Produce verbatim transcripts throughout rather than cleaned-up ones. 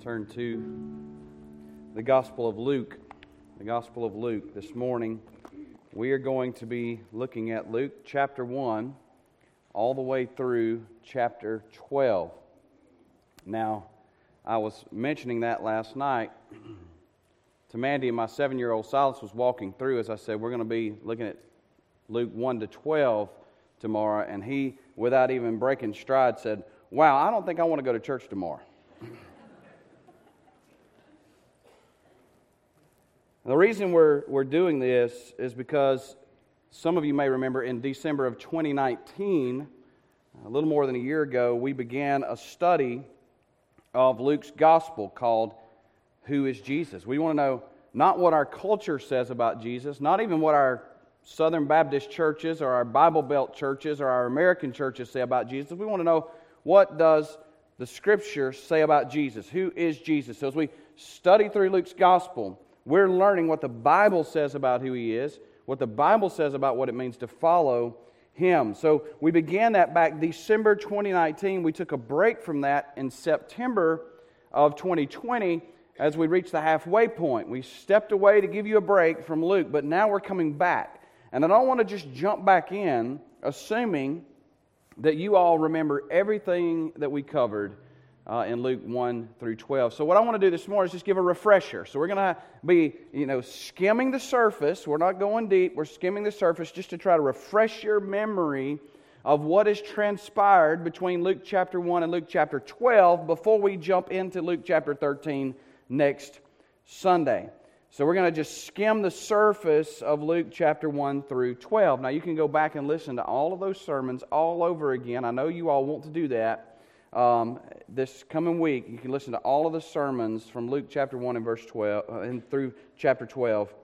Turn to the Gospel of Luke. The Gospel of Luke. This morning, we are going to be looking at Luke chapter one all the way through chapter twelve. Now, I was mentioning that last night to Mandy, and my seven-year-old Silas was walking through. As I said, we're going to be looking at Luke one to twelve tomorrow, and he, without even breaking stride, said, "Wow, I don't think I want to go to church tomorrow." The reason we're we're doing this is because some of you may remember in December of twenty nineteen, a little more than a year ago, we began a study of Luke's gospel called "Who is Jesus?" We want to know not what our culture says about Jesus, not even what our Southern Baptist churches or our Bible Belt churches or our American churches say about Jesus. We want to know, what does the Scripture say about Jesus? Who is Jesus? So as we study through Luke's gospel, we're learning what the Bible says about who He is, what the Bible says about what it means to follow Him. So we began that back December twenty nineteen. We took a break from that in September of twenty twenty as we reached the halfway point. We stepped away to give you a break from Luke, but now we're coming back. And I don't want to just jump back in assuming that you all remember everything that we covered uh, in Luke one through twelve. So what I want to do this morning is just give a refresher. So we're going to be, you know, skimming the surface. We're not going deep. We're skimming the surface just to try to refresh your memory of what has transpired between Luke chapter one and Luke chapter twelve before we jump into Luke chapter thirteen next Sunday. So we're going to just skim the surface of Luke chapter one through twelve. Now you can go back and listen to all of those sermons all over again. I know you all want to do that. Um, this coming week, you can listen to all of the sermons from Luke chapter one and verse twelve, uh, and through chapter twelve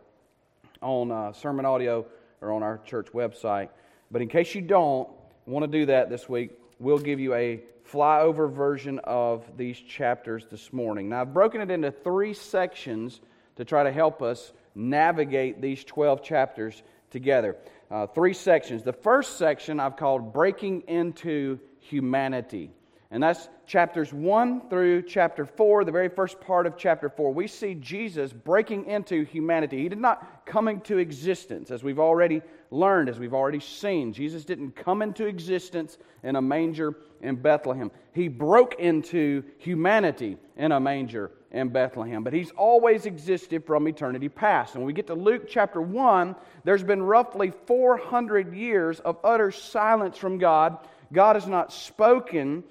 on uh, sermon audio or on our church website. But in case you don't want to do that this week, we'll give you a flyover version of these chapters this morning. Now I've broken it into three sections to try to help us navigate these twelve chapters together. Uh, three sections. The first section I've called Breaking Into Humanity. And that's chapters one through chapter four, the very first part of chapter four. We see Jesus breaking into humanity. He did not come into existence, as we've already learned, as we've already seen. Jesus didn't come into existence in a manger in Bethlehem. He broke into humanity in a manger in Bethlehem, but He's always existed from eternity past. And when we get to Luke chapter one, there's been roughly four hundred years of utter silence from God. God has not spoken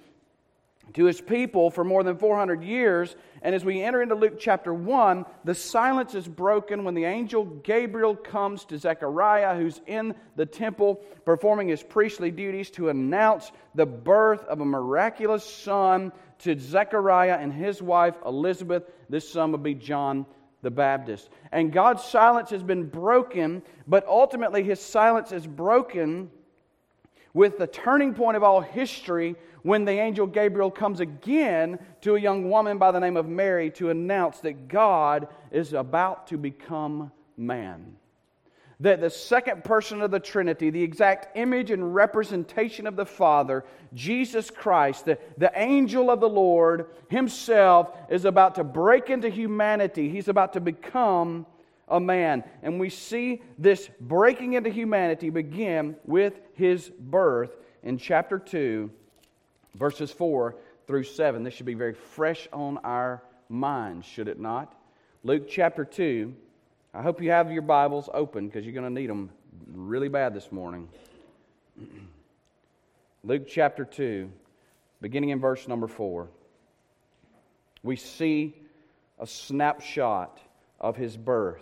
to His people for more than four hundred years. And as we enter into Luke chapter one, the silence is broken when the angel Gabriel comes to Zechariah, who's in the temple performing his priestly duties, to announce the birth of a miraculous son to Zechariah and his wife Elizabeth. This son would be John the Baptist. And God's silence has been broken, but ultimately His silence is broken with the turning point of all history when the angel Gabriel comes again to a young woman by the name of Mary to announce that God is about to become man. That the second person of the Trinity, the exact image and representation of the Father, Jesus Christ, the, the angel of the Lord Himself, is about to break into humanity. He's about to become a man. And we see this breaking into humanity begin with His birth in chapter two, verses four through seven. This should be very fresh on our minds, should it not? Luke chapter two. I hope you have your Bibles open because you're going to need them really bad this morning. Luke chapter two, beginning in verse number four. We see a snapshot of His birth.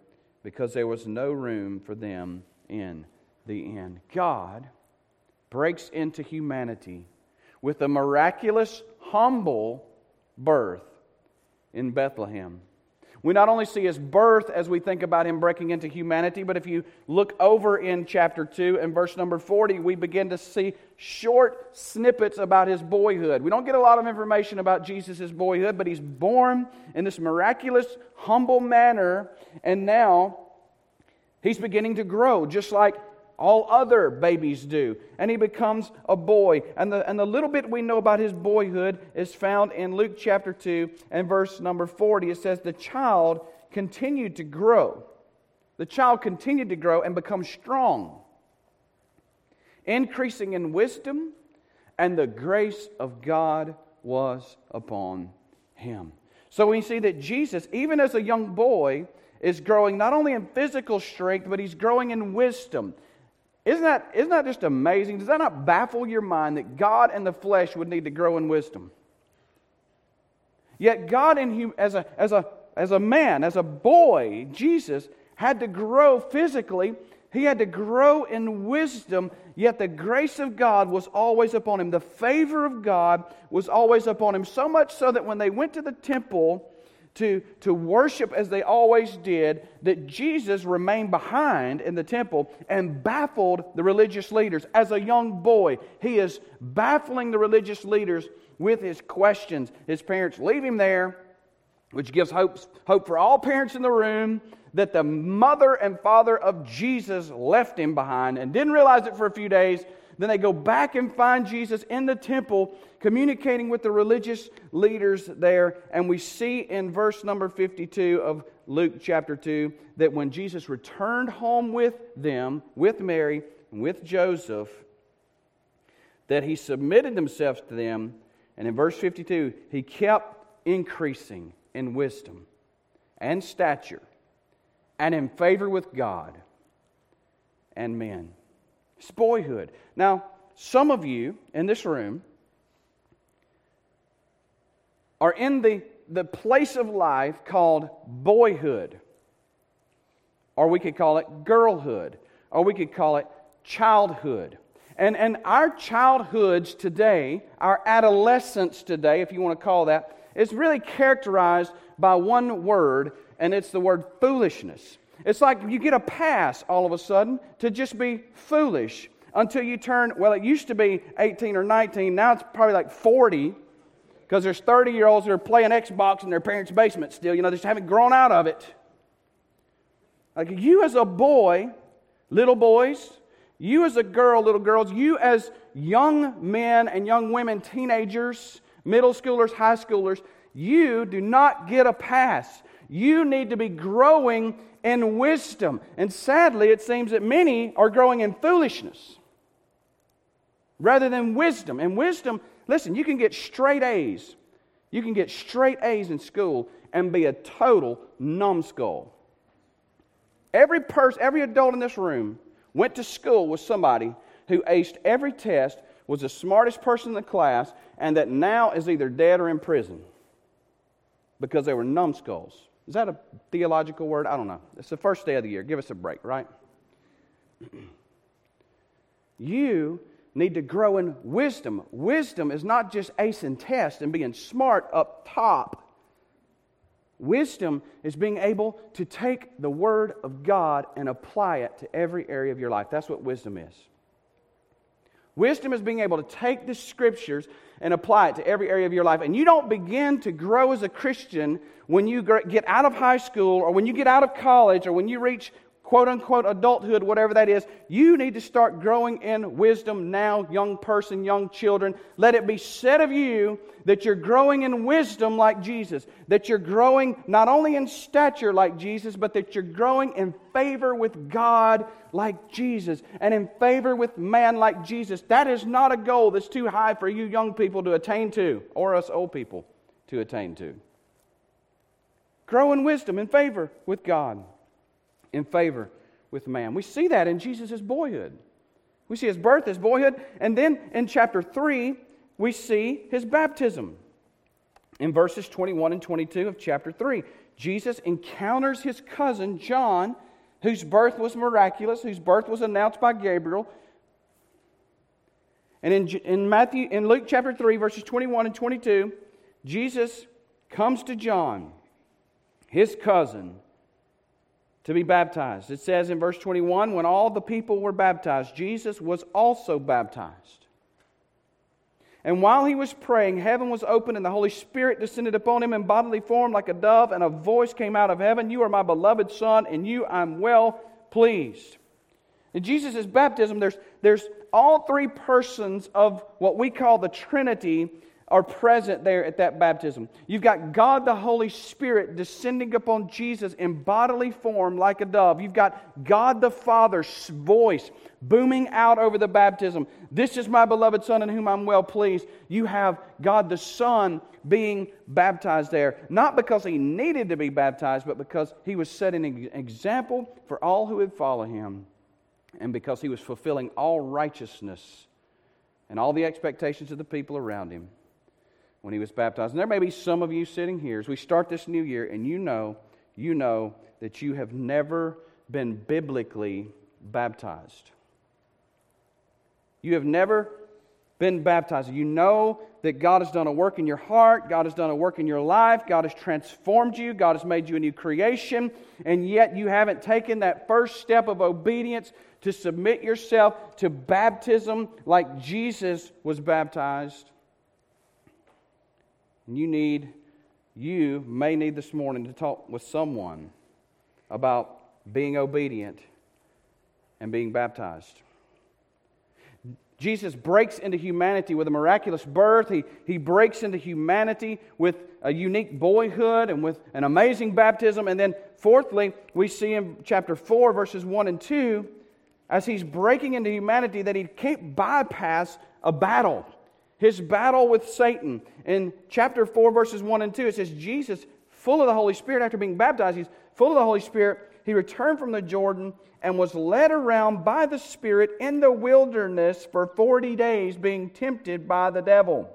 because there was no room for them in the inn. God breaks into humanity with a miraculous, humble birth in Bethlehem. We not only see His birth as we think about Him breaking into humanity, but if you look over in chapter two and verse number forty, we begin to see short snippets about His boyhood. We don't get a lot of information about Jesus' boyhood, but He's born in this miraculous, humble manner, and now He's beginning to grow, just like all other babies do. And He becomes a boy. And the, and the little bit we know about His boyhood is found in Luke chapter two and verse number forty. It says, the child continued to grow. The child continued to grow and become strong, increasing in wisdom, and the grace of God was upon him. So we see that Jesus, even as a young boy, is growing not only in physical strength, but He's growing in wisdom. Isn't that, isn't that just amazing? Does that not baffle your mind that God and the flesh would need to grow in wisdom? Yet God in hum, as a, as a, as a man, as a boy, Jesus had to grow physically. He had to grow in wisdom, yet the grace of God was always upon Him. The favor of God was always upon Him, so much so that when they went to the temple to, to worship as they always did, that Jesus remained behind in the temple and baffled the religious leaders. As a young boy, He is baffling the religious leaders with His questions. His parents leave Him there, which gives hope, hope for all parents in the room that the mother and father of Jesus left Him behind and didn't realize it for a few days. Then they go back and find Jesus in the temple, communicating with the religious leaders there. And we see in verse number fifty-two of Luke chapter two that when Jesus returned home with them, with Mary, and with Joseph, that He submitted Himself to them. And in verse fifty-two, He kept increasing in wisdom and stature and in favor with God and men. It's boyhood. Now, some of you in this room are in the, the place of life called boyhood. Or we could call it girlhood. Or we could call it childhood. And, and our childhoods today, our adolescence today, if you want to call that, is really characterized by one word, and it's the word foolishness. It's like you get a pass all of a sudden to just be foolish until you turn, well, it used to be eighteen or nineteen, now it's probably like forty, because there's thirty-year-olds that are playing Xbox in their parents' basement still, you know, they just haven't grown out of it. Like you as a boy, little boys, you as a girl, little girls, you as young men and young women, teenagers, middle schoolers, high schoolers, you do not get a pass. You need to be growing in wisdom. And sadly, it seems that many are growing in foolishness rather than wisdom. And wisdom, listen, you can get straight A's. You can get straight A's in school and be a total numbskull. Every person, every adult in this room went to school with somebody who aced every test, was the smartest person in the class, and that now is either dead or in prison because they were numbskulls. Is that a theological word? I don't know. It's the first day of the year. Give us a break, right? You need to grow in wisdom. Wisdom is not just acing tests and being smart up top. Wisdom is being able to take the Word of God and apply it to every area of your life. That's what wisdom is. Wisdom is being able to take the Scriptures and apply it to every area of your life. And you don't begin to grow as a Christian when you get out of high school or when you get out of college or when you reach quote-unquote adulthood, whatever that is. You need to start growing in wisdom now, young person, young children. Let it be said of you that you're growing in wisdom like Jesus, that you're growing not only in stature like Jesus, but that you're growing in favor with God like Jesus and in favor with man like Jesus. That is not a goal that's too high for you young people to attain to, or us old people to attain to. Grow in wisdom, in favor with God, in favor with man. We see that in Jesus' boyhood. We see His birth, His boyhood, and then in chapter three, we see His baptism. In verses twenty-one and twenty-two of chapter three, Jesus encounters his cousin John, whose birth was miraculous, whose birth was announced by Gabriel. And in in Matthew in Luke chapter three, verses twenty-one and twenty-two, Jesus comes to John, his cousin, to be baptized. It says in verse twenty-one, when all the people were baptized, Jesus was also baptized. And while he was praying, heaven was opened, and the Holy Spirit descended upon him in bodily form like a dove, and a voice came out of heaven, "You are my beloved Son, in you I'm well pleased." In Jesus' baptism, there's, there's all three persons of what we call the Trinity are present there at that baptism. You've got God the Holy Spirit descending upon Jesus in bodily form like a dove. You've got God the Father's voice booming out over the baptism. "This is my beloved Son in whom I'm well pleased." You have God the Son being baptized there, not because he needed to be baptized, but because he was setting an example for all who would follow him, and because he was fulfilling all righteousness and all the expectations of the people around him when he was baptized. And there may be some of you sitting here as we start this new year, and you know, you know that you have never been biblically baptized. You have never been baptized. You know that God has done a work in your heart, God has done a work in your life, God has transformed you, God has made you a new creation, and yet you haven't taken that first step of obedience to submit yourself to baptism like Jesus was baptized. And you need, you may need this morning to talk with someone about being obedient and being baptized. Jesus breaks into humanity with a miraculous birth. He, he breaks into humanity with a unique boyhood and with an amazing baptism. And then fourthly, we see in chapter four, verses one and two, as he's breaking into humanity, that he can't bypass a battle. His battle with Satan. In chapter four, verses one and two, it says, Jesus, full of the Holy Spirit, after being baptized, he's full of the Holy Spirit, he returned from the Jordan and was led around by the Spirit in the wilderness for forty days, being tempted by the devil.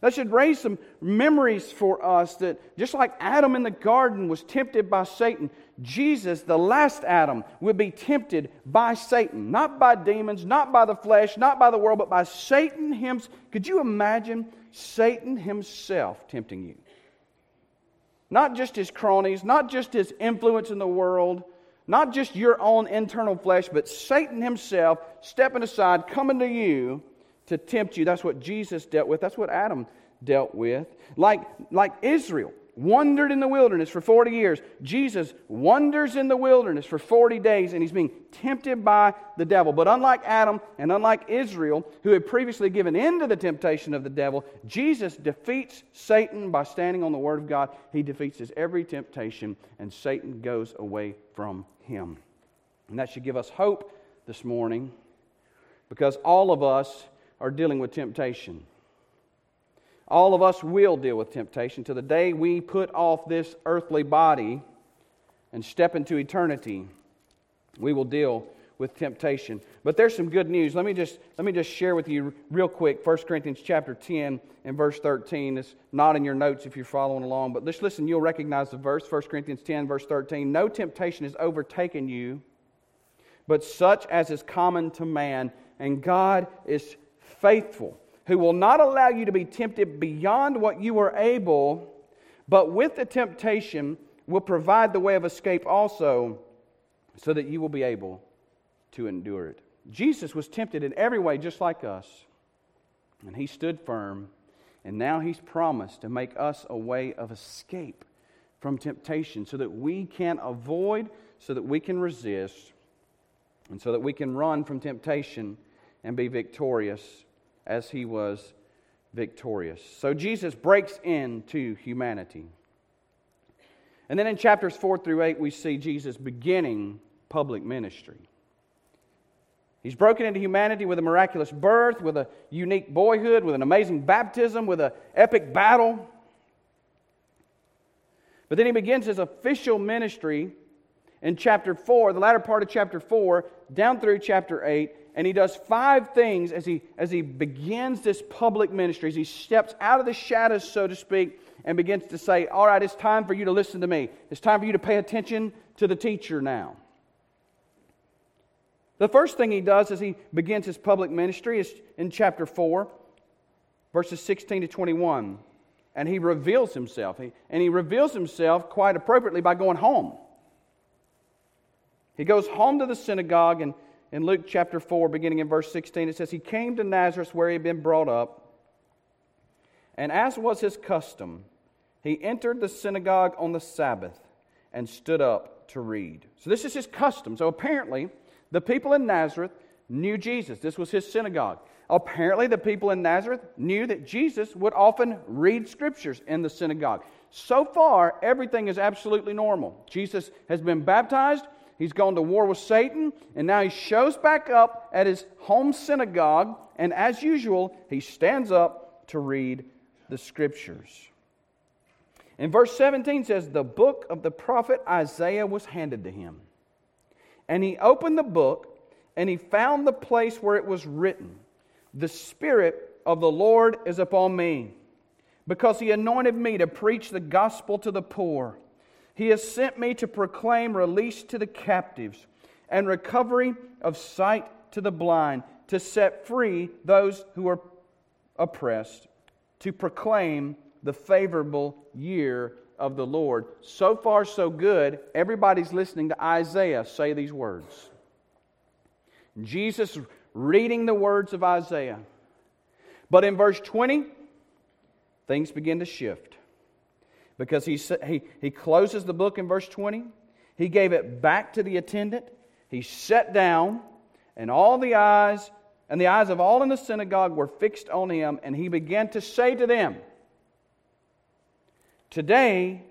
That should raise some memories for us that just like Adam in the garden was tempted by Satan, Jesus, the last Adam, would be tempted by Satan. Not by demons, not by the flesh, not by the world, but by Satan himself. Could you imagine Satan himself tempting you? Not just his cronies, not just his influence in the world, not just your own internal flesh, but Satan himself stepping aside, coming to you to tempt you. That's what Jesus dealt with. That's what Adam dealt with. Like, like Israel wandered in the wilderness for forty years. Jesus wanders in the wilderness for forty days, and he's being tempted by the devil. But unlike Adam and unlike Israel, who had previously given in to the temptation of the devil, Jesus defeats Satan by standing on the Word of God. He defeats his every temptation, and Satan goes away from him. And that should give us hope this morning, because all of us are dealing with temptation. All of us will deal with temptation till the day we put off this earthly body and step into eternity. We will deal with temptation. But there's some good news. Let me just let me just share with you real quick First Corinthians chapter ten and verse thirteen. It's not in your notes if you're following along, but just listen, you'll recognize the verse. First Corinthians ten, verse thirteen. No temptation has overtaken you, but such as is common to man, and God is faithful, who will not allow you to be tempted beyond what you are able, but with the temptation will provide the way of escape also, so that you will be able to endure it. Jesus was tempted in every way just like us, and he stood firm, and now he's promised to make us a way of escape from temptation so that we can avoid, so that we can resist, and so that we can run from temptation and be victorious as he was victorious. So Jesus breaks into humanity. And then in chapters four through eight, we see Jesus beginning public ministry. He's broken into humanity with a miraculous birth, with a unique boyhood, with an amazing baptism, with an epic battle. But then he begins his official ministry in chapter four, the latter part of chapter four, down through chapter eight. And he does five things as he as he begins this public ministry, as he steps out of the shadows, so to speak, and begins to say, all right, it's time for you to listen to me. It's time for you to pay attention to the teacher now. The first thing he does as he begins his public ministry is in chapter four, verses sixteen to twenty-one. and he reveals himself. He, and he reveals himself quite appropriately by going home. He goes home to the synagogue, and in Luke chapter four, beginning in verse sixteen, it says, he came to Nazareth where he had been brought up, and as was his custom, he entered the synagogue on the Sabbath and stood up to read. So this is his custom. So apparently, the people in Nazareth knew Jesus. This was his synagogue. Apparently, the people in Nazareth knew that Jesus would often read scriptures in the synagogue. So far, everything is absolutely normal. Jesus has been baptized. He's gone to war with Satan, and now he shows back up at his home synagogue, and as usual, he stands up to read the Scriptures. And verse seventeen says, the book of the prophet Isaiah was handed to him. And he opened the book, and he found the place where it was written, the Spirit of the Lord is upon me, because he anointed me to preach the gospel to the poor. He has sent me to proclaim release to the captives and recovery of sight to the blind, to set free those who are oppressed, to proclaim the favorable year of the Lord. So far, so good. Everybody's listening to Isaiah say these words. Jesus reading the words of Isaiah. But in verse twenty, things begin to shift. Because he, he, he closes the book in verse twenty. He gave it back to the attendant. He sat down, and all the eyes, and the eyes of all in the synagogue were fixed on him, and he began to say to them, today,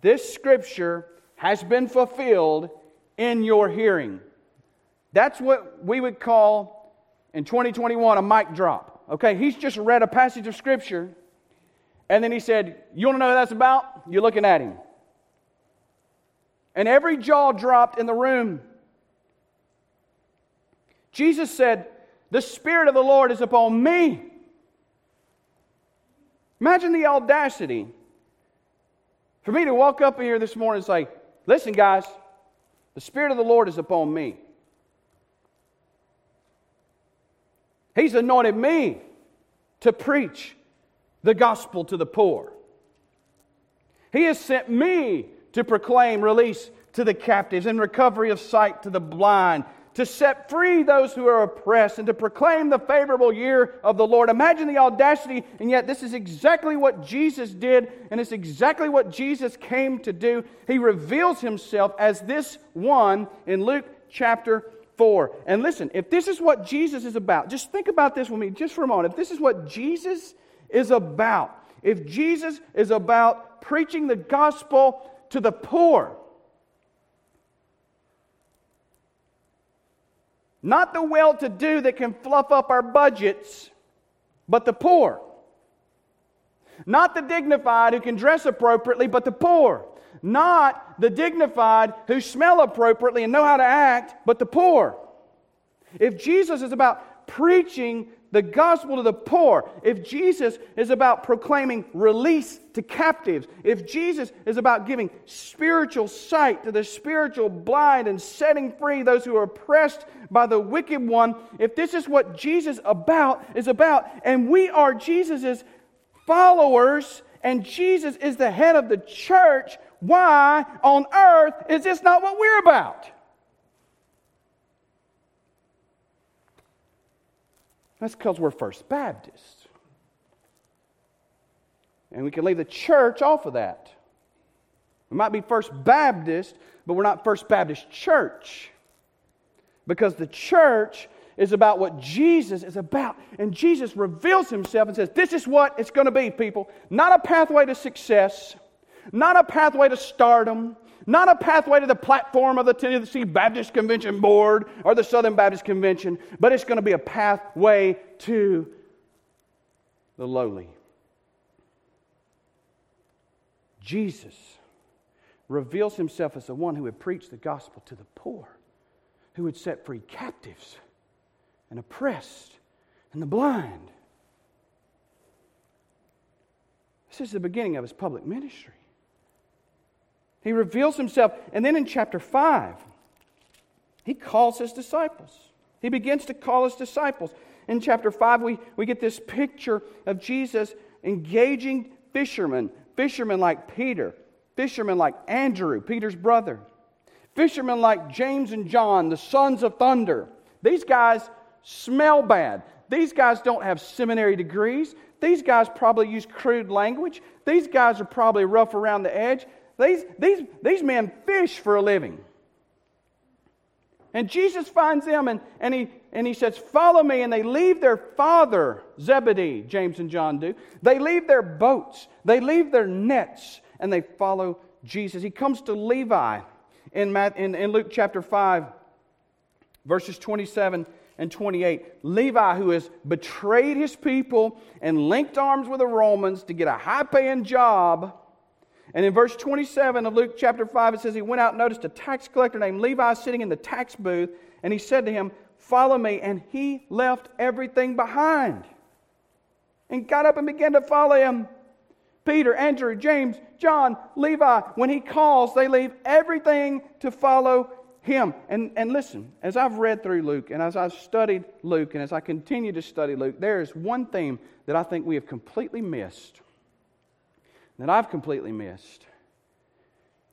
this scripture has been fulfilled in your hearing. That's what we would call, in twenty twenty-one, a mic drop. Okay, he's just read a passage of scripture. And then he said, you want to know what that's about? You're looking at him. And every jaw dropped in the room. Jesus said, the Spirit of the Lord is upon me. Imagine the audacity for me to walk up here this morning and say, listen guys, the Spirit of the Lord is upon me. He's anointed me to preach the gospel to the poor. He has sent me to proclaim release to the captives and recovery of sight to the blind, to set free those who are oppressed, and to proclaim the favorable year of the Lord. Imagine the audacity, and yet this is exactly what Jesus did, and it's exactly what Jesus came to do. He reveals himself as this one in Luke chapter four. And listen, if this is what Jesus is about, just think about this with me just for a moment. If this is what Jesus is about. If Jesus is about preaching the gospel to the poor, not the well-to-do that can fluff up our budgets, but the poor. Not the dignified who can dress appropriately, but the poor. Not the dignified who smell appropriately and know how to act, but the poor. If Jesus is about preaching the gospel to the poor, if Jesus is about proclaiming release to captives, if Jesus is about giving spiritual sight to the spiritual blind and setting free those who are oppressed by the wicked one, if this is what Jesus about is about, and we are Jesus' followers, and Jesus is the head of the church, why on earth is this not what we're about? That's because we're First Baptists. And we can leave the church off of that. We might be First Baptist, but we're not First Baptist Church. Because the church is about what Jesus is about. And Jesus reveals himself and says, this is what it's going to be, people. Not a pathway to success. Not a pathway to stardom. Not a pathway to the platform of the Tennessee Baptist Convention Board or the Southern Baptist Convention, but it's going to be a pathway to the lowly. Jesus reveals himself as the one who would preach the gospel to the poor, who would set free captives and oppressed and the blind. This is the beginning of his public ministry. He reveals himself. And then in chapter five, he calls his disciples. He begins to call his disciples. In chapter five, we, we get this picture of Jesus engaging fishermen, fishermen like Peter, fishermen like Andrew, Peter's brother, fishermen like James and John, the sons of thunder. These guys smell bad. These guys don't have seminary degrees. These guys probably use crude language. These guys are probably rough around the edge. These, these, these men fish for a living. And Jesus finds them and, and, he, and he says, follow me. And they leave their father, Zebedee, James and John do. They leave their boats. They leave their nets. And they follow Jesus. He comes to Levi in, Matthew, in, in Luke chapter five, verses twenty-seven and twenty-eight. Levi, who has betrayed his people and linked arms with the Romans to get a high-paying job. And in verse twenty-seven of Luke chapter five, it says, he went out and noticed a tax collector named Levi sitting in the tax booth, and he said to him, follow me. And he left everything behind and got up and began to follow him. Peter, Andrew, James, John, Levi, when he calls, they leave everything to follow him. And, and listen, as I've read through Luke, and as I've studied Luke, and as I continue to study Luke, there is one theme that I think we have completely missed. That I've completely missed.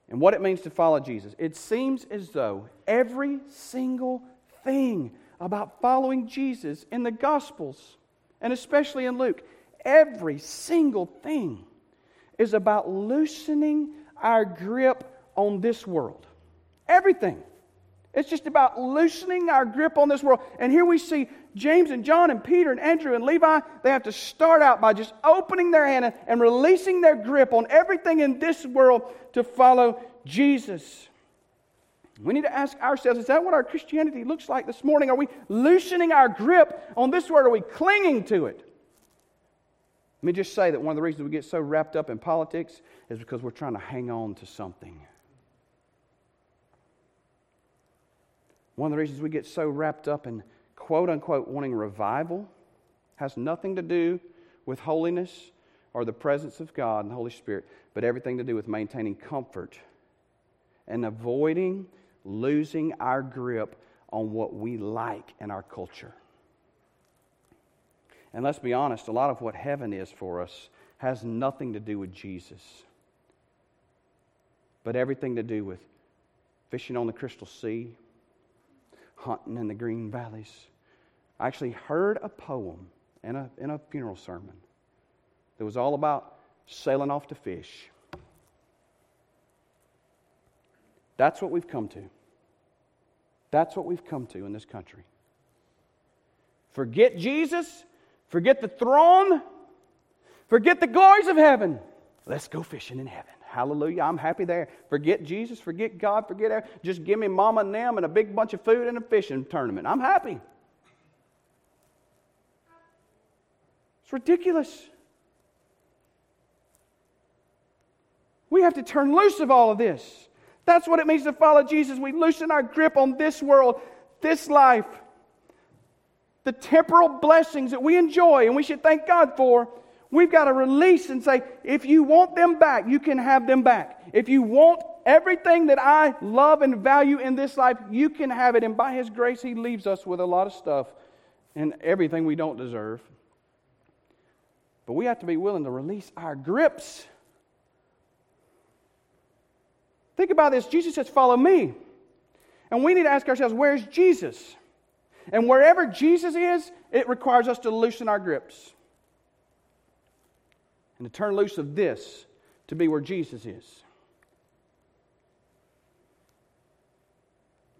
And what it means to follow Jesus. It seems as though every single thing about following Jesus in the Gospels, and especially in Luke, every single thing is about loosening our grip on this world. Everything. It's just about loosening our grip on this world. And here we see James and John and Peter and Andrew and Levi, they have to start out by just opening their hand and releasing their grip on everything in this world to follow Jesus. We need to ask ourselves, is that what our Christianity looks like this morning? Are we loosening our grip on this world? Are we clinging to it? Let me just say that one of the reasons we get so wrapped up in politics is because we're trying to hang on to something. One of the reasons we get so wrapped up in quote-unquote wanting revival has nothing to do with holiness or the presence of God and the Holy Spirit, but everything to do with maintaining comfort and avoiding losing our grip on what we like in our culture. And let's be honest, a lot of what heaven is for us has nothing to do with Jesus, but everything to do with fishing on the crystal sea, hunting in the green valleys. I actually heard a poem in a, in a funeral sermon that was all about sailing off to fish. That's what we've come to. That's what we've come to in this country. Forget Jesus, forget the throne, forget the glories of heaven. Let's go fishing in heaven. Hallelujah, I'm happy there. Forget Jesus, forget God, forget everything. Just give me mama and them and a big bunch of food and a fishing tournament. I'm happy. It's ridiculous. We have to turn loose of all of this. That's what it means to follow Jesus. We loosen our grip on this world, this life, the temporal blessings that we enjoy and we should thank God for. We've got to release and say, if you want them back, you can have them back. If you want everything that I love and value in this life, you can have it. And by His grace, He leaves us with a lot of stuff and everything we don't deserve. But we have to be willing to release our grips. Think about this. Jesus says, follow me. And we need to ask ourselves, where's Jesus? And wherever Jesus is, it requires us to loosen our grips. And to turn loose of this to be where Jesus is.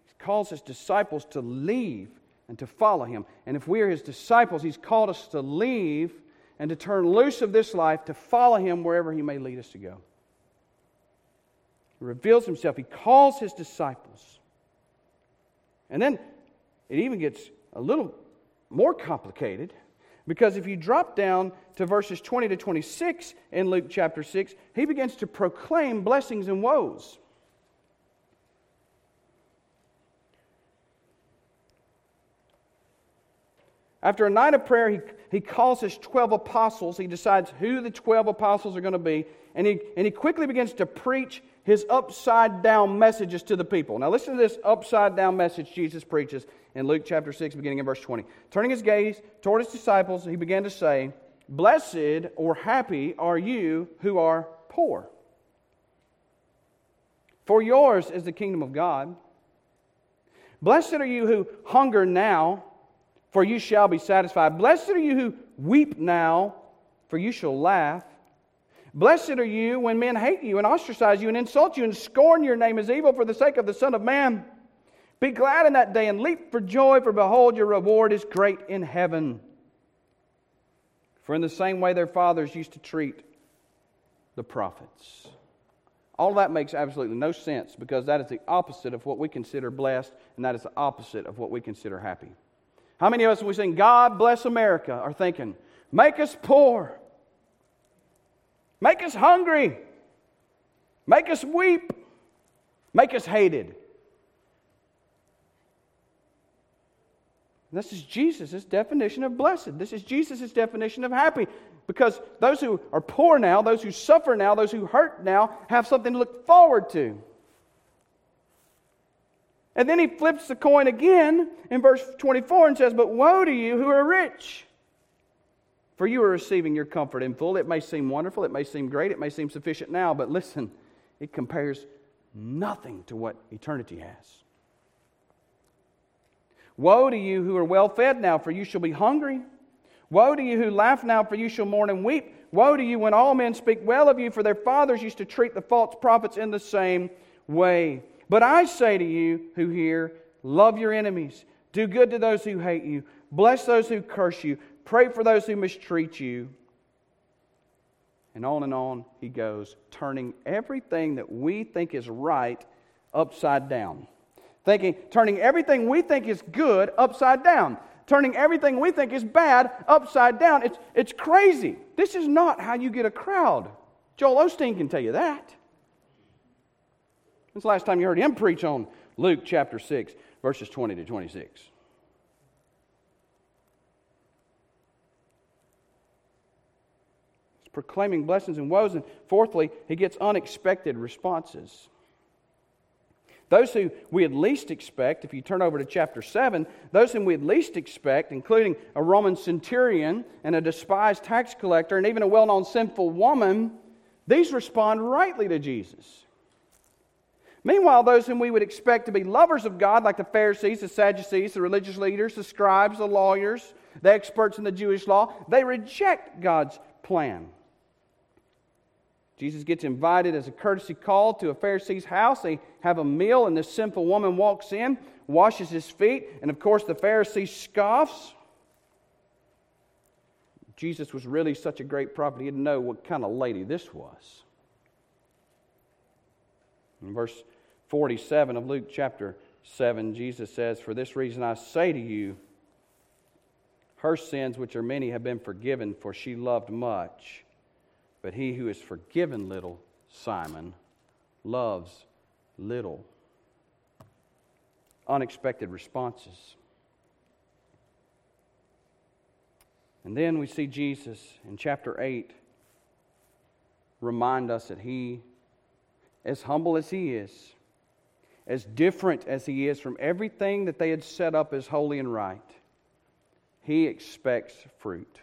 He calls His disciples to leave and to follow Him. And if we are His disciples, He's called us to leave and to turn loose of this life to follow Him wherever He may lead us to go. He reveals Himself. He calls His disciples. And then it even gets a little more complicated. Because if you drop down to verses twenty to twenty-six in Luke chapter six, He begins to proclaim blessings and woes. After a night of prayer, he, he calls His twelve apostles. He decides who the twelve apostles are going to be. And he, and he quickly begins to preach His upside-down messages to the people. Now listen to this upside-down message Jesus preaches in Luke chapter six, beginning in verse twenty. Turning His gaze toward His disciples, He began to say, Blessed or happy are you who are poor, for yours is the kingdom of God. Blessed are you who hunger now, for you shall be satisfied. Blessed are you who weep now, for you shall laugh. Blessed are you when men hate you and ostracize you and insult you and scorn your name as evil for the sake of the Son of Man. Be glad in that day and leap for joy, for behold, your reward is great in heaven. For in the same way their fathers used to treat the prophets. All that makes absolutely no sense, because that is the opposite of what we consider blessed, and that is the opposite of what we consider happy. How many of us, when we sing, God bless America, are thinking, make us poor, make us hungry, make us weep, make us hated. This is Jesus' definition of blessed. This is Jesus' definition of happy. Because those who are poor now, those who suffer now, those who hurt now, have something to look forward to. And then he flips the coin again in verse twenty-four and says, but woe to you who are rich, for you are receiving your comfort in full. It may seem wonderful, it may seem great, it may seem sufficient now, but listen, it compares nothing to what eternity has. Woe to you who are well fed now, for you shall be hungry. Woe to you who laugh now, for you shall mourn and weep. Woe to you when all men speak well of you, for their fathers used to treat the false prophets in the same way. But I say to you who hear, love your enemies. Do good to those who hate you. Bless those who curse you. Pray for those who mistreat you. And on and on he goes, turning everything that we think is right upside down. Thinking, turning everything we think is good upside down. Turning everything we think is bad upside down. It's, it's crazy. This is not how you get a crowd. Joel Osteen can tell you that. When's the last time you heard him preach on Luke chapter six, verses twenty to twenty-six? It's proclaiming blessings and woes. And fourthly, he gets unexpected responses. Those who we had least expect, if you turn over to chapter seven, those whom we had least expect, including a Roman centurion and a despised tax collector and even a well-known sinful woman, these respond rightly to Jesus. Meanwhile, those whom we would expect to be lovers of God, like the Pharisees, the Sadducees, the religious leaders, the scribes, the lawyers, the experts in the Jewish law, they reject God's plan. Jesus gets invited as a courtesy call to a Pharisee's house. They have a meal, and this sinful woman walks in, washes his feet, and of course the Pharisee scoffs. Jesus was really such a great prophet, he didn't know what kind of lady this was. In verse forty-seven of Luke chapter seven, Jesus says, for this reason I say to you, her sins, which are many, have been forgiven, for she loved much. But he who is forgiven little, Simon, loves little. Unexpected responses. And then we see Jesus in chapter eight remind us that he, as humble as he is, as different as he is from everything that they had set up as holy and right, he expects fruit.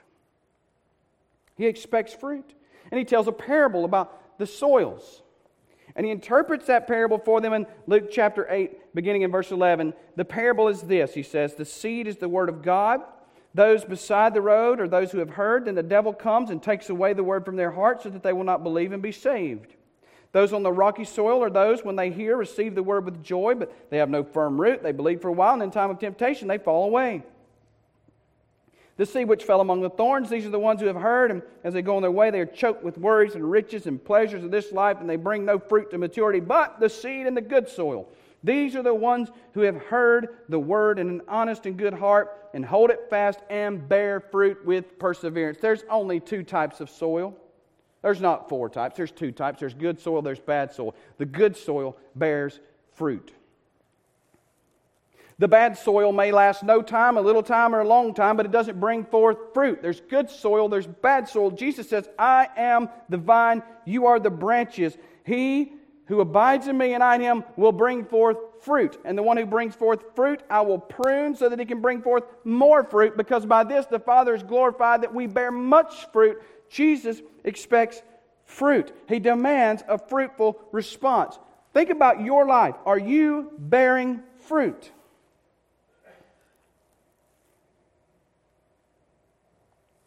He expects fruit. And he tells a parable about the soils. And he interprets that parable for them in Luke chapter eight, beginning in verse eleven. The parable is this, he says, the seed is the word of God. Those beside the road are those who have heard. Then the devil comes and takes away the word from their hearts so that they will not believe and be saved. Those on the rocky soil are those, when they hear, receive the word with joy, but they have no firm root. They believe for a while, and in time of temptation they fall away. The seed which fell among the thorns, these are the ones who have heard, and as they go on their way, they are choked with worries and riches and pleasures of this life, and they bring no fruit to maturity. But the seed in the good soil, these are the ones who have heard the word in an honest and good heart, and hold it fast and bear fruit with perseverance. There's only two types of soil. There's not four types. There's two types. There's good soil, there's bad soil. The good soil bears fruit. The bad soil may last no time, a little time, or a long time, but it doesn't bring forth fruit. There's good soil, there's bad soil. Jesus says, I am the vine, you are the branches. He who abides in me and I in him will bring forth fruit. And the one who brings forth fruit I will prune so that he can bring forth more fruit, because by this the Father is glorified that we bear much fruit. Jesus expects fruit. He demands a fruitful response. Think about your life. Are you bearing fruit?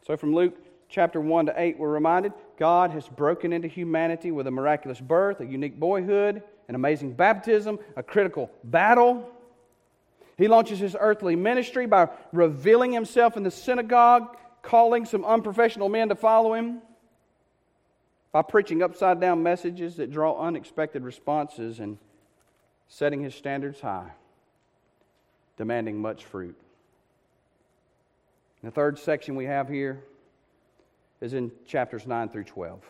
So from Luke chapter one to eight, we're reminded God has broken into humanity with a miraculous birth, a unique boyhood, an amazing baptism, a critical battle. He launches his earthly ministry by revealing himself in the synagogue, calling some unprofessional men to follow him, by preaching upside-down messages that draw unexpected responses, and setting his standards high, demanding much fruit. The third section we have here is in chapters nine through twelve.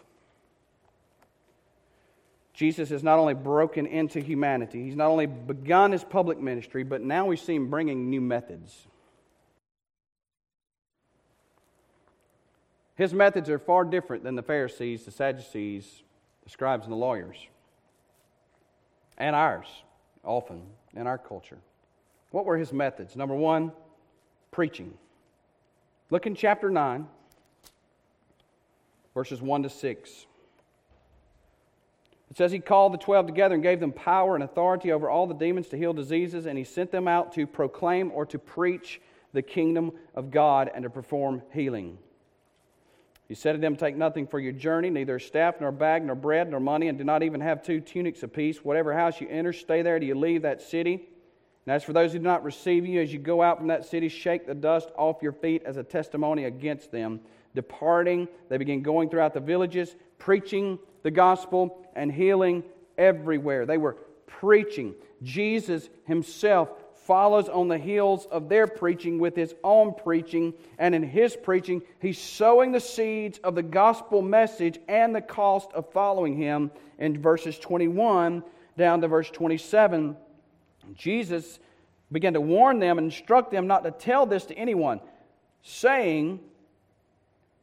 Jesus has not only broken into humanity, he's not only begun his public ministry, but now we see him bringing new methods. His methods are far different than the Pharisees, the Sadducees, the scribes, and the lawyers. And ours, often, in our culture. What were his methods? Number one, preaching. Look in chapter nine, verses one to six. It says, He called the twelve together and gave them power and authority over all the demons to heal diseases, and He sent them out to proclaim or to preach the kingdom of God and to perform healing. He said to them, Take nothing for your journey, neither a staff, nor bag, nor bread, nor money, and do not even have two tunics apiece. Whatever house you enter, stay there till you leave that city. And as for those who do not receive you, as you go out from that city, shake the dust off your feet as a testimony against them. Departing, they begin going throughout the villages, preaching the gospel and healing everywhere. They were preaching. Jesus himself follows on the heels of their preaching with his own preaching. And in his preaching, he's sowing the seeds of the gospel message and the cost of following him. In verses twenty-one down to verse twenty-seven, Jesus began to warn them and instruct them not to tell this to anyone, saying,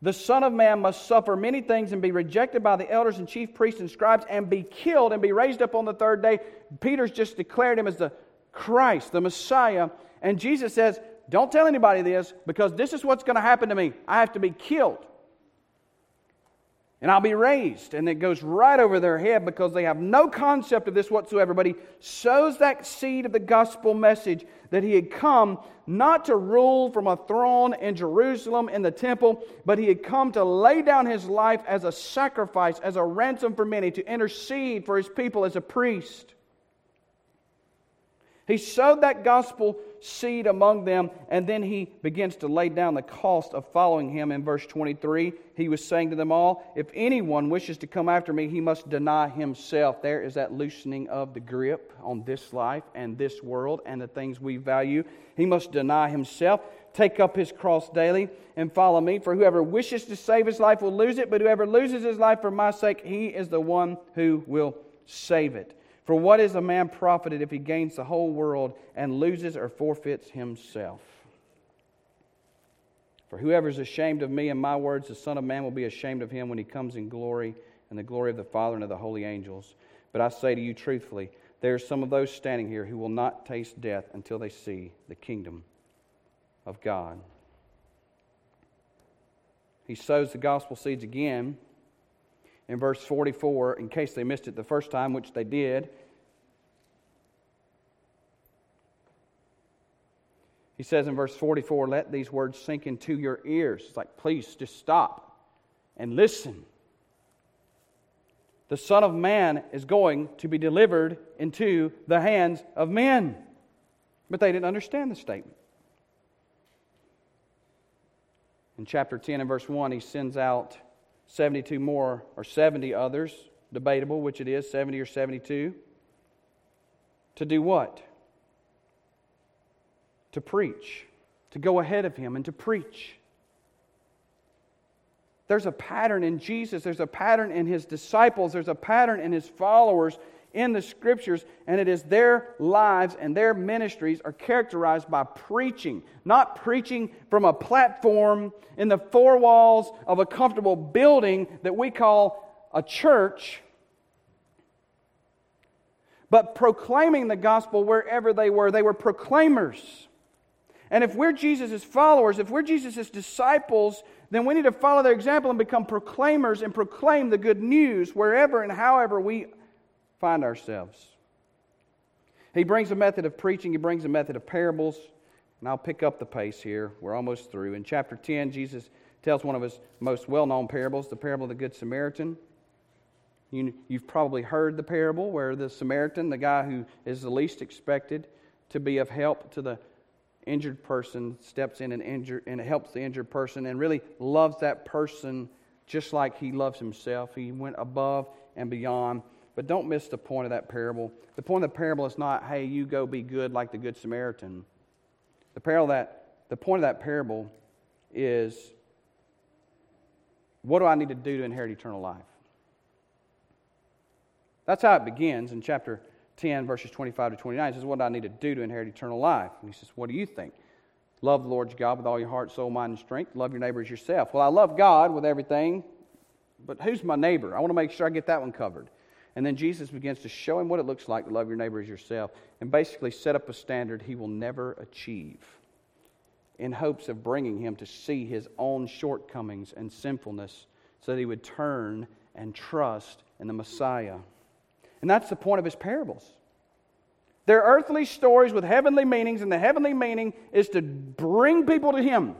The Son of Man must suffer many things and be rejected by the elders and chief priests and scribes and be killed and be raised up on the third day. Peter's just declared him as the Christ, the Messiah. And Jesus says, Don't tell anybody this, because this is what's going to happen to me. I have to be killed. And I'll be raised. And it goes right over their head because they have no concept of this whatsoever. But he sows that seed of the gospel message that he had come not to rule from a throne in Jerusalem in the temple, but he had come to lay down his life as a sacrifice, as a ransom for many, to intercede for his people as a priest. He sowed that gospel seed among them, and then he begins to lay down the cost of following him. In verse twenty-three, he was saying to them all, If anyone wishes to come after me, he must deny himself. There is that loosening of the grip on this life and this world and the things we value. He must deny himself, take up his cross daily, and follow me. For whoever wishes to save his life will lose it, but whoever loses his life for my sake, he is the one who will save it. For what is a man profited if he gains the whole world and loses or forfeits himself? For whoever is ashamed of me and my words, the Son of Man will be ashamed of him when he comes in glory and the glory of the Father and of the holy angels. But I say to you truthfully, there are some of those standing here who will not taste death until they see the kingdom of God. He sows the gospel seeds again. In verse forty-four, in case they missed it the first time, which they did, he says in verse forty-four, Let these words sink into your ears. It's like, please just stop and listen. The Son of Man is going to be delivered into the hands of men. But they didn't understand the statement. In chapter ten and verse one, he sends out seventy-two more, or seventy others, debatable which it is, seventy or seventy-two, to do what? To preach, to go ahead of him and to preach. There's a pattern in Jesus, there's a pattern in his disciples, there's a pattern in his followers in the Scriptures, and it is their lives and their ministries are characterized by preaching. Not preaching from a platform in the four walls of a comfortable building that we call a church, but proclaiming the gospel wherever they were. They were proclaimers. And if we're Jesus' followers, if we're Jesus' disciples, then we need to follow their example and become proclaimers and proclaim the good news wherever and however we find ourselves. He brings a method of preaching. He brings a method of parables. And I'll pick up the pace here. We're almost through. In chapter ten, Jesus tells one of his most well-known parables, the parable of the Good Samaritan. You, you've probably heard the parable where the Samaritan, the guy who is the least expected to be of help to the injured person, steps in and injure, and helps the injured person and really loves that person just like he loves himself. He went above and beyond. But don't miss the point of that parable. The point of the parable is not, hey, you go be good like the Good Samaritan. The parable that the point of that parable is, what do I need to do to inherit eternal life? That's how it begins in chapter ten, verses twenty-five to twenty-nine. It says, what do I need to do to inherit eternal life? And he says, what do you think? Love the Lord your God with all your heart, soul, mind, and strength. Love your neighbor as yourself. Well, I love God with everything, but who's my neighbor? I want to make sure I get that one covered. And then Jesus begins to show him what it looks like to love your neighbor as yourself and basically set up a standard he will never achieve in hopes of bringing him to see his own shortcomings and sinfulness so that he would turn and trust in the Messiah. And that's the point of his parables. They're earthly stories with heavenly meanings, and the heavenly meaning is to bring people to him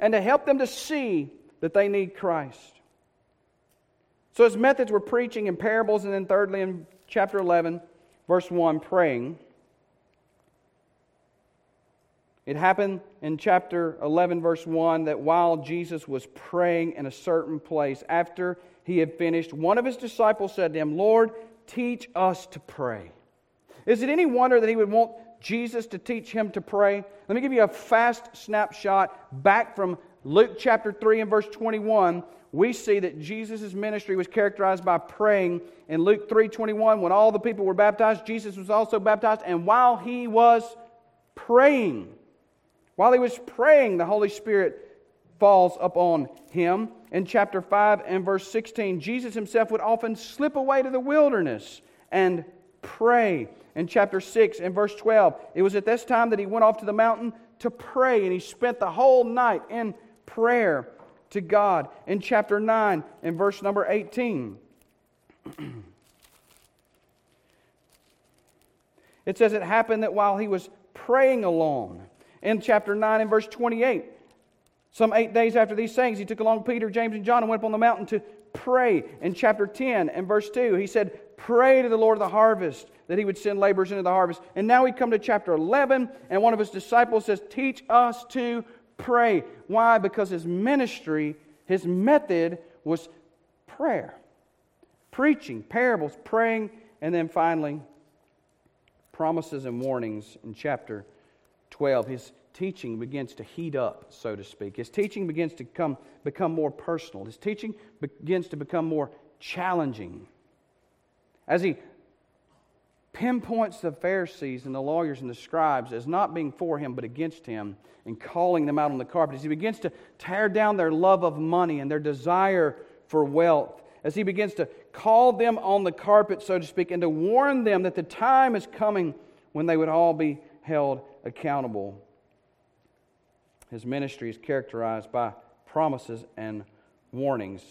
and to help them to see that they need Christ. So his methods were preaching and parables, and then thirdly in chapter eleven, verse one, praying. It happened in chapter eleven, verse one, that while Jesus was praying in a certain place, after he had finished, one of his disciples said to him, Lord, teach us to pray. Is it any wonder that he would want Jesus to teach him to pray? Let me give you a fast snapshot back from Luke chapter three and verse twenty-one. We see that Jesus' ministry was characterized by praying. In Luke three twenty-one, when all the people were baptized, Jesus was also baptized. And while he was praying, while he was praying, the Holy Spirit falls upon him. In chapter five and verse sixteen, Jesus himself would often slip away to the wilderness and pray. In chapter six and verse twelve, it was at this time that he went off to the mountain to pray, and he spent the whole night in prayer to God. In chapter nine and verse number eighteen, it says it happened that while he was praying alone, in chapter nine and verse twenty-eight, some eight days after these things, he took along Peter, James, and John and went up on the mountain to pray. In chapter ten and verse two, he said, pray to the Lord of the harvest that he would send laborers into the harvest. And now we come to chapter eleven, and one of his disciples says, teach us to pray. Why? Because his ministry, his method was prayer. Preaching, parables, praying, and then finally, promises and warnings in chapter twelve. His teaching begins to heat up, so to speak. His teaching begins to come, become more personal. His teaching begins to become more challenging. As he pinpoints the Pharisees and the lawyers and the scribes as not being for him but against him and calling them out on the carpet, as he begins to tear down their love of money and their desire for wealth, as he begins to call them on the carpet, so to speak, and to warn them that the time is coming when they would all be held accountable. His ministry is characterized by promises and warnings.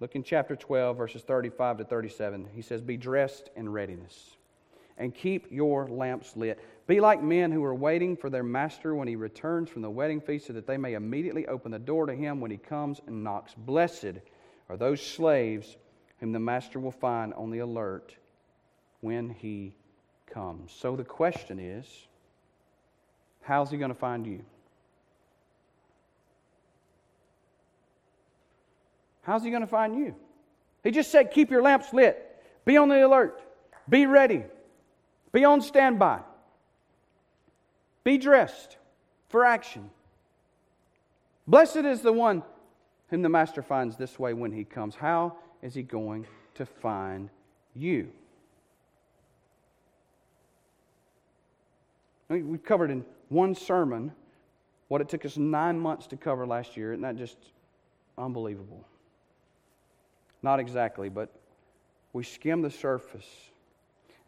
Look in chapter twelve, verses thirty-five to thirty-seven. He says, be dressed in readiness and keep your lamps lit. Be like men who are waiting for their master when he returns from the wedding feast so that they may immediately open the door to him when he comes and knocks. Blessed are those slaves whom the master will find on the alert when he comes. So the question is, how's he going to find you? How's he going to find you? He just said, keep your lamps lit. Be on the alert. Be ready. Be on standby. Be dressed for action. Blessed is the one whom the master finds this way when he comes. How is he going to find you? I mean, we covered in one sermon what it took us nine months to cover last year. Isn't that just unbelievable? Not exactly, but we skimmed the surface.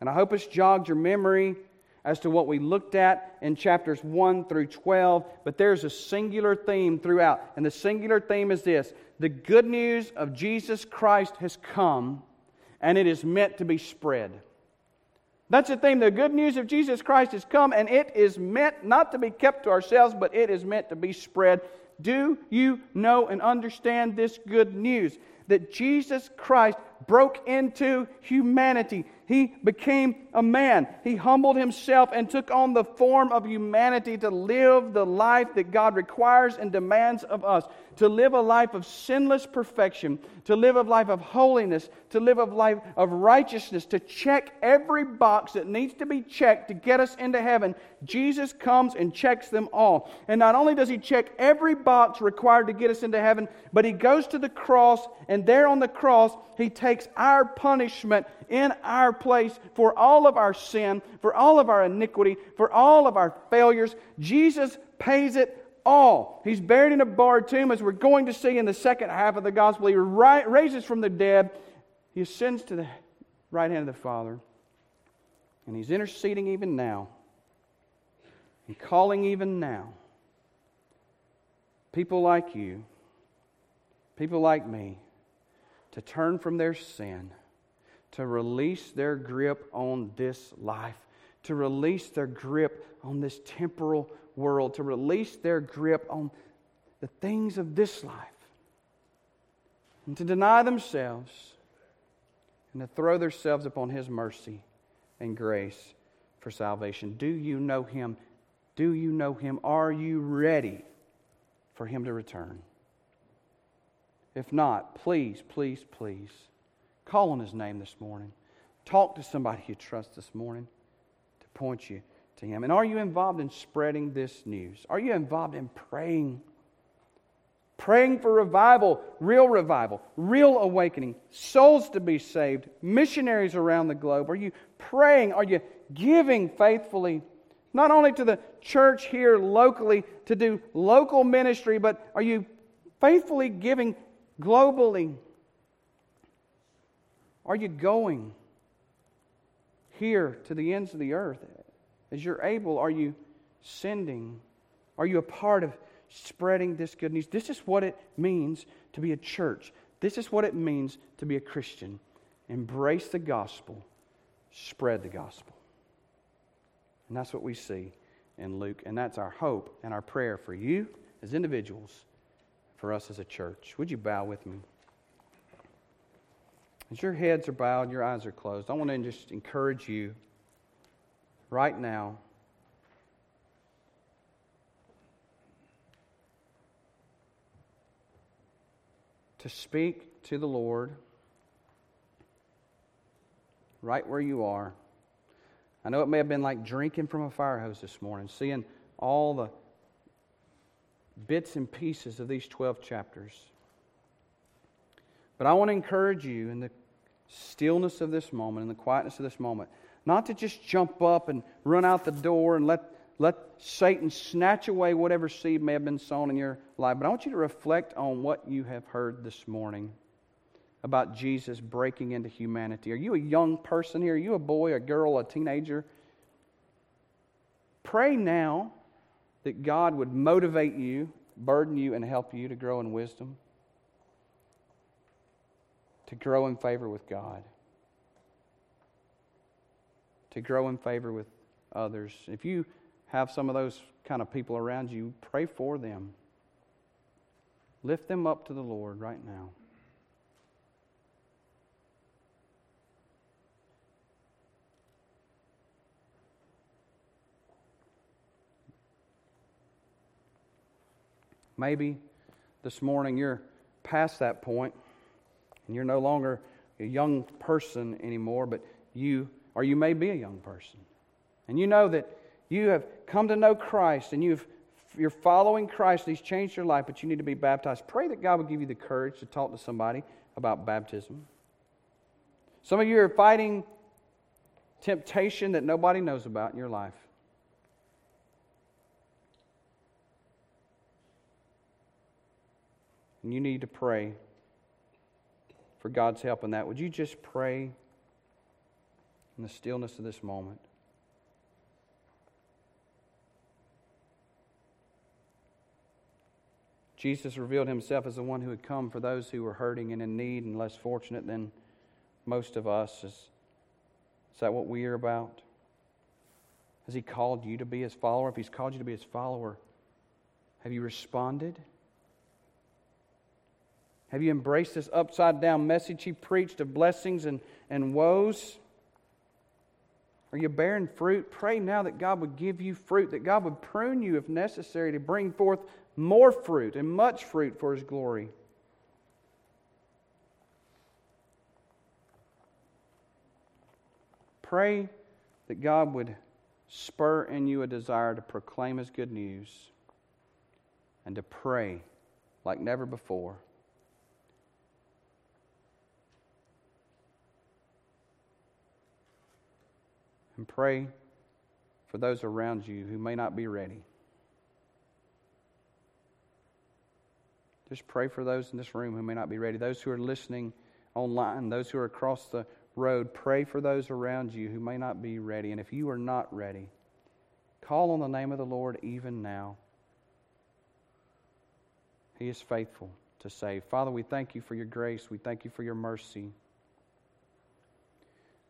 And I hope it's jogged your memory as to what we looked at in chapters one through twelve. But there's a singular theme throughout. And the singular theme is this: the good news of Jesus Christ has come, and it is meant to be spread. That's the theme. The good news of Jesus Christ has come, and it is meant not to be kept to ourselves, but it is meant to be spread. Do you know and understand this good news? That Jesus Christ broke into humanity. He became a man. He humbled himself and took on the form of humanity to live the life that God requires and demands of us. To live a life of sinless perfection. To live a life of holiness. To live a life of righteousness. To check every box that needs to be checked to get us into heaven. Jesus comes and checks them all. And not only does He check every box required to get us into heaven, but He goes to the cross, and there on the cross, He takes our punishment in our place for all of our sin, for all of our iniquity, for all of our failures. Jesus pays it all. He's buried in a barred tomb, as we're going to see in the second half of the gospel. He raises from the dead. He ascends to the right hand of the Father. And He's interceding even now. And calling even now. People like you, people like me, to turn from their sin, to release their grip on this life, to release their grip on this temporal world, to release their grip on the things of this life, and to deny themselves and to throw themselves upon His mercy and grace for salvation. Do you know Him? Do you know Him? Are you ready for Him to return? If not, please, please, please, call on His name this morning. Talk to somebody you trust this morning to point you to Him. And are you involved in spreading this news? Are you involved in praying? Praying for revival, real revival, real awakening, souls to be saved, missionaries around the globe. Are you praying? Are you giving faithfully? Not only to the church here locally to do local ministry, but are you faithfully giving globally? Are you going here to the ends of the earth as you're able? Are you sending? Are you a part of spreading this good news? This is what it means to be a church. This is what it means to be a Christian. Embrace the gospel. Spread the gospel. And that's what we see in Luke. And that's our hope and our prayer for you as individuals, for us as a church. Would you bow with me? As your heads are bowed, your eyes are closed, I want to just encourage you right now to speak to the Lord right where you are. I know it may have been like drinking from a fire hose this morning, seeing all the bits and pieces of these twelve chapters. But I want to encourage you in the stillness of this moment, in the quietness of this moment, not to just jump up and run out the door and let, let Satan snatch away whatever seed may have been sown in your life. But I want you to reflect on what you have heard this morning about Jesus breaking into humanity. Are you a young person here? Are you a boy, a girl, a teenager? Pray now that God would motivate you, burden you, and help you to grow in wisdom, to grow in favor with God, to grow in favor with others. If you have some of those kind of people around you, pray for them. Lift them up to the Lord right now. Maybe this morning you're past that point and you're no longer a young person anymore, but you, or you may be a young person. And you know that you have come to know Christ and you've, you're following Christ. He's changed your life, but you need to be baptized. Pray that God will give you the courage to talk to somebody about baptism. Some of you are fighting temptation that nobody knows about in your life. And you need to pray for God's help in that. Would you just pray in the stillness of this moment. Jesus revealed himself as the one who had come for those who were hurting and in need and less fortunate than most of us. Is, is that what we are about? Has he called you to be his follower? If he's called you to be his follower, have you responded? Have you embraced this upside-down message he preached of blessings and, and woes? Are you bearing fruit? Pray now that God would give you fruit, that God would prune you if necessary to bring forth more fruit and much fruit for his glory. Pray that God would spur in you a desire to proclaim his good news and to pray like never before. And pray for those around you who may not be ready. Just pray for those in this room who may not be ready. Those who are listening online, those who are across the road, pray for those around you who may not be ready. And if you are not ready, call on the name of the Lord even now. He is faithful to save. Father, we thank you for your grace. We thank you for your mercy.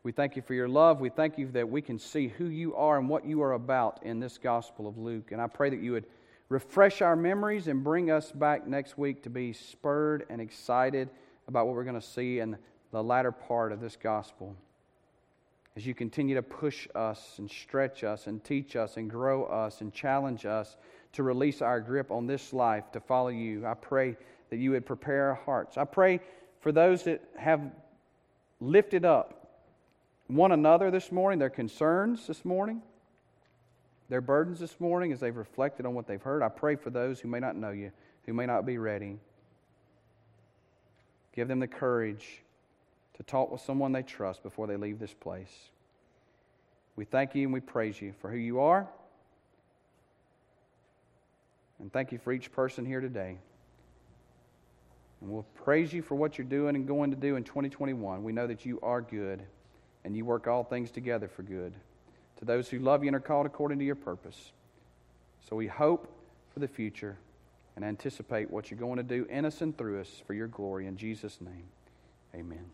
We thank you for your love. We thank you that we can see who you are and what you are about in this Gospel of Luke. And I pray that you would refresh our memories and bring us back next week to be spurred and excited about what we're going to see in the latter part of this Gospel. As you continue to push us and stretch us and teach us and grow us and challenge us to release our grip on this life to follow you, I pray that you would prepare our hearts. I pray for those that have lifted up one another this morning, their concerns this morning, their burdens this morning as they've reflected on what they've heard. I pray for those who may not know you, who may not be ready. Give them the courage to talk with someone they trust before they leave this place. We thank you and we praise you for who you are. And thank you for each person here today. And we'll praise you for what you're doing and going to do in twenty twenty-one. We know that you are good. And you work all things together for good to those who love you and are called according to your purpose. So we hope for the future and anticipate what you're going to do in us and through us for your glory. In Jesus' name, amen.